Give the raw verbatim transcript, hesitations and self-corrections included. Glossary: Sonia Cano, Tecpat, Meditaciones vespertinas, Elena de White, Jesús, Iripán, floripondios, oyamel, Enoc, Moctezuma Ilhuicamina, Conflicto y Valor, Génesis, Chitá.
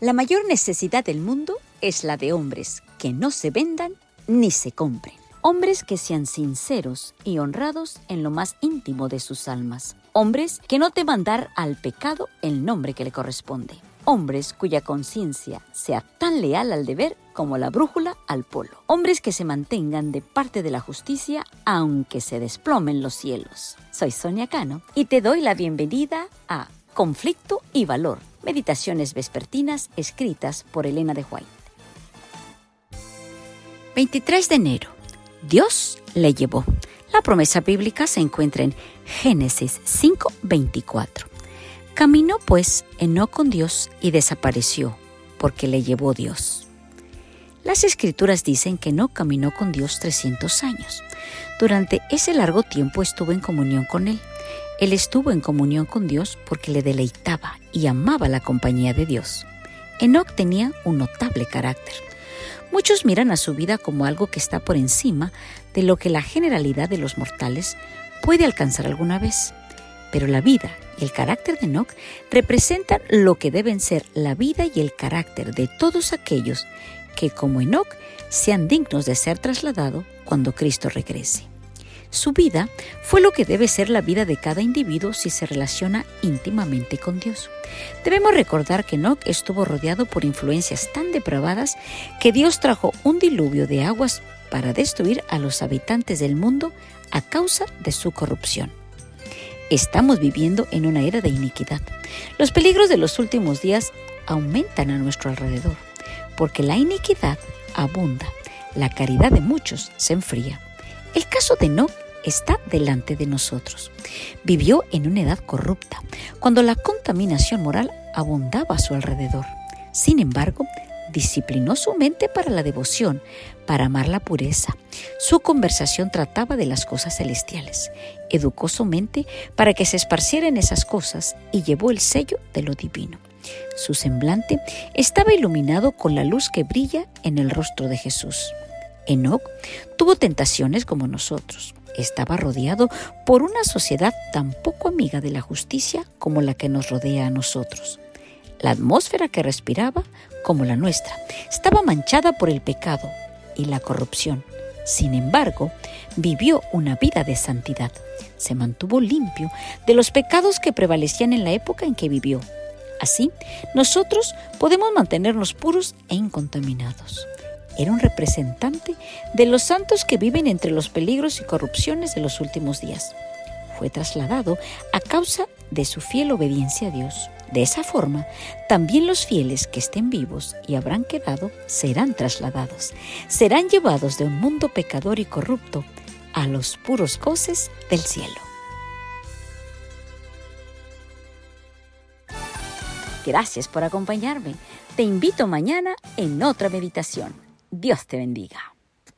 La mayor necesidad del mundo es la de hombres que no se vendan ni se compren. Hombres que sean sinceros y honrados en lo más íntimo de sus almas. Hombres que no teman dar al pecado el nombre que le corresponde. Hombres cuya conciencia sea tan leal al deber como la brújula al polo. Hombres que se mantengan de parte de la justicia aunque se desplomen los cielos. Soy Sonia Cano y te doy la bienvenida a Conflicto y Valor, meditaciones vespertinas escritas por Elena de White. veintitrés de enero. Dios le llevó. La promesa bíblica se encuentra en Génesis cinco veinticuatro. Caminó pues Enoc con Dios y desapareció, porque le llevó Dios. Las Escrituras dicen que Enoc caminó con Dios trescientos años. Durante ese largo tiempo estuvo en comunión con Él. Él estuvo en comunión con Dios porque le deleitaba y amaba la compañía de Dios. Enoc tenía un notable carácter. Muchos miran a su vida como algo que está por encima de lo que la generalidad de los mortales puede alcanzar alguna vez. Pero la vida y el carácter de Enoc representan lo que deben ser la vida y el carácter de todos aquellos que, como Enoc, sean dignos de ser trasladados cuando Cristo regrese. Su vida fue lo que debe ser la vida de cada individuo si se relaciona íntimamente con Dios. Debemos recordar que Enoc estuvo rodeado por influencias tan depravadas que Dios trajo un diluvio de aguas para destruir a los habitantes del mundo a causa de su corrupción. Estamos viviendo en una era de iniquidad. Los peligros de los últimos días aumentan a nuestro alrededor, porque la iniquidad abunda, la caridad de muchos se enfría. El caso de Enoc está delante de nosotros. Vivió en una edad corrupta, cuando la contaminación moral abundaba a su alrededor. Sin embargo, disciplinó su mente para la devoción, para amar la pureza. Su conversación trataba de las cosas celestiales. Educó su mente para que se esparcieran esas cosas y llevó el sello de lo divino. Su semblante estaba iluminado con la luz que brilla en el rostro de Jesús. Enoc tuvo tentaciones como nosotros. Estaba rodeado por una sociedad tan poco amiga de la justicia como la que nos rodea a nosotros. La atmósfera que respiraba, como la nuestra, estaba manchada por el pecado y la corrupción. Sin embargo, vivió una vida de santidad. Se mantuvo limpio de los pecados que prevalecían en la época en que vivió. Así, nosotros podemos mantenernos puros e incontaminados. Era un representante de los santos que viven entre los peligros y corrupciones de los últimos días. Fue trasladado a causa de su fiel obediencia a Dios. De esa forma, también los fieles que estén vivos y habrán quedado serán trasladados. Serán llevados de un mundo pecador y corrupto a los puros goces del cielo. Gracias por acompañarme. Te invito mañana en otra meditación. Dios te bendiga.